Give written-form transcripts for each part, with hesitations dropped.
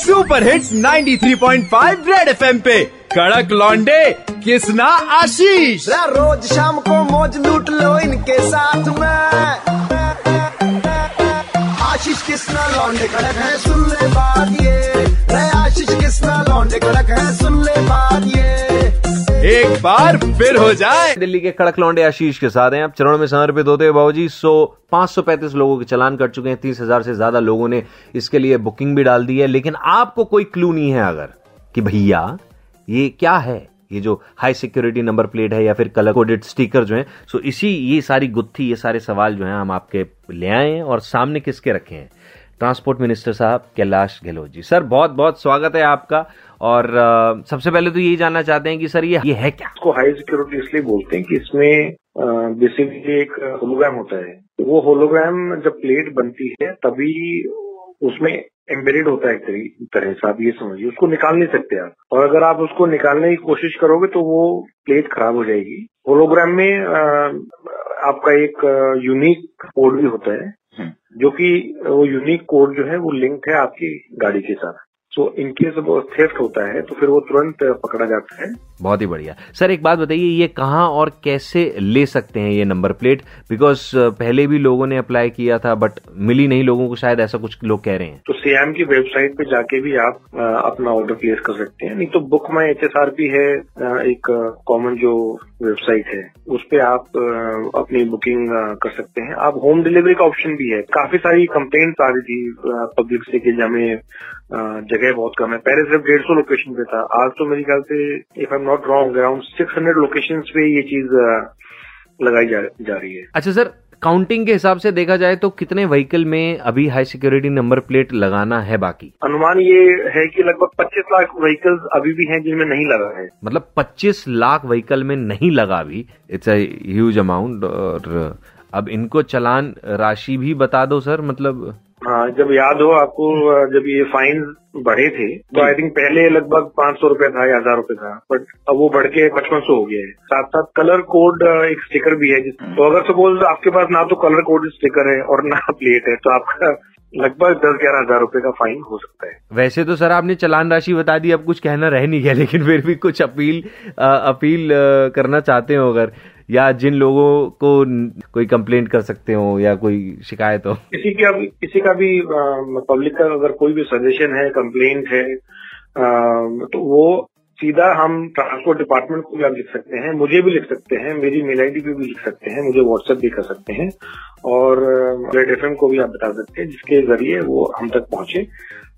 Super hits 93.5 red FM पे कड़क लौंडे किसना आशीष। रोज शाम को मौज लूट लो इनके साथ में। आशीष किसना लौंडे कड़क है, सुन ले बात ये। आशीष किसना लौंडे कड़क है, सुन ले बात ये। एक बार फिर हो जाए। दिल्ली के कड़क लौंडे आशीष के साथ हैं। अब चरण में समर्पित होते हैं बाबूजी। 535 लोगों के चालान कट चुके हैं। 30,000 से ज्यादा लोगों ने इसके लिए बुकिंग भी डाल दी है। लेकिन आपको कोई क्लू नहीं है अगर कि भैया ये क्या है, ये जो हाई सिक्योरिटी नंबर प्लेट है या फिर कलर कोडेड स्टिकर जो है, सो इसी ये सारी गुत्थी, ये सारे सवाल जो है हम आपके ले आए हैं। और सामने किसके रखे हैं? ट्रांसपोर्ट मिनिस्टर साहब कैलाश गहलोत जी। सर बहुत बहुत स्वागत है आपका। और सबसे पहले तो यही जानना चाहते हैं कि सर ये है क्या? इसको हाई सिक्योरिटी इसलिए बोलते हैं कि इसमें बेसिकली एक होलोग्राम होता है। वो होलोग्राम जब प्लेट बनती है तभी उसमें एम्बेडेड होता है एक तरह से, आप ये समझिए। उसको निकाल नहीं सकते आप, और अगर आप उसको निकालने की कोशिश करोगे तो वो प्लेट खराब हो जाएगी। होलोग्राम में आपका एक यूनिक कोड भी होता है, जो कि वो यूनिक कोड जो है वो लिंक है आपकी गाड़ी के साथ। सो इनकेस वो थेफ्ट होता है तो फिर वो तुरंत पकड़ा जाता है। बहुत ही बढ़िया। सर एक बात बताइए, ये कहाँ और कैसे ले सकते हैं ये नंबर प्लेट? बिकॉज पहले भी लोगों ने अप्लाई किया था बट मिली नहीं लोगों को, शायद ऐसा कुछ लोग कह रहे हैं। तो सियाम की वेबसाइट पे जाके भी आप अपना ऑर्डर प्लेस कर सकते हैं, नहीं तो बुक माई HSR भी है एक कॉमन जो वेबसाइट है, उस पे आप अपनी बुकिंग कर सकते हैं। आप होम डिलीवरी का ऑप्शन भी है। काफी सारी कंप्लेंट्स आ रही थी पब्लिक से कि हमें जगह बहुत कम है। पहले सिर्फ 150 लोकेशन पे था, आज तो मेरे ख्याल से if I am not wrong around 600 location पे ये चीज लगाई जा रही है। अच्छा सर, काउंटिंग के हिसाब से देखा जाए तो कितने व्हीकल में अभी हाई सिक्योरिटी नंबर प्लेट लगाना है बाकी? अनुमान ये है कि लगभग 25 लाख व्हीकल अभी भी हैं जिनमें नहीं लगा है। मतलब 25 लाख व्हीकल में नहीं लगा अभी। It's a huge amount. और अब इनको चलान राशि भी बता दो सर। मतलब हाँ, जब याद हो आपको, जब ये फाइन बढ़े थे तो आई थिंक पहले लगभग 500 रुपए था या 1000 रुपए था, बट अब वो बढ़ के 5500 हो गया है। साथ साथ कलर कोड एक स्टिकर भी है, तो अगर सपोज आपके पास ना तो कलर कोड स्टिकर है और ना प्लेट है तो आपका लगभग 10-11 हजार रुपए का फाइन हो सकता है। वैसे तो सर आपने चलान राशि बता दी, अब कुछ कहना रह नहीं गया, लेकिन फिर भी कुछ अपील करना चाहते हो अगर, या जिन लोगों को कोई कंप्लेंट कर सकते हो या कोई शिकायत हो? किसी का भी पब्लिक का अगर कोई भी सजेशन है, कंप्लेंट है, तो वो सीधा हम ट्रांसपोर्ट डिपार्टमेंट को भी आप लिख सकते हैं, मुझे भी लिख सकते हैं, मेरी मेल ID पे भी लिख सकते हैं, मुझे व्हाट्सएप भी कर सकते हैं, और रेड एफएम को भी आप बता सकते हैं, जिसके जरिए वो हम तक पहुंचे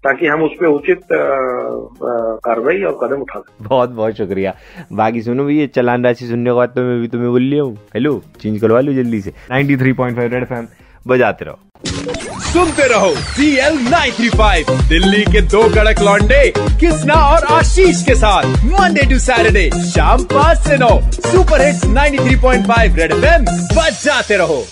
ताकि हम उस पर उचित कार्रवाई और कदम उठा सकें। बहुत बहुत शुक्रिया। बाकी सुनो भी, ये चलान राशि सुनने के बाद तो मैं भी तुम्हें बोल लिया हूँ। हेलो, चेंज करवा लो जल्दी से। 93.5 रेड एफएम बजाते रहो, सुनते रहो। DL 935 दिल्ली के दो कड़क लौंडे किसना और आशीष के साथ मंडे टू सैटरडे शाम 5 से 9 सुपर हिट्स 93.5 रेड एफएम बजाते रहो।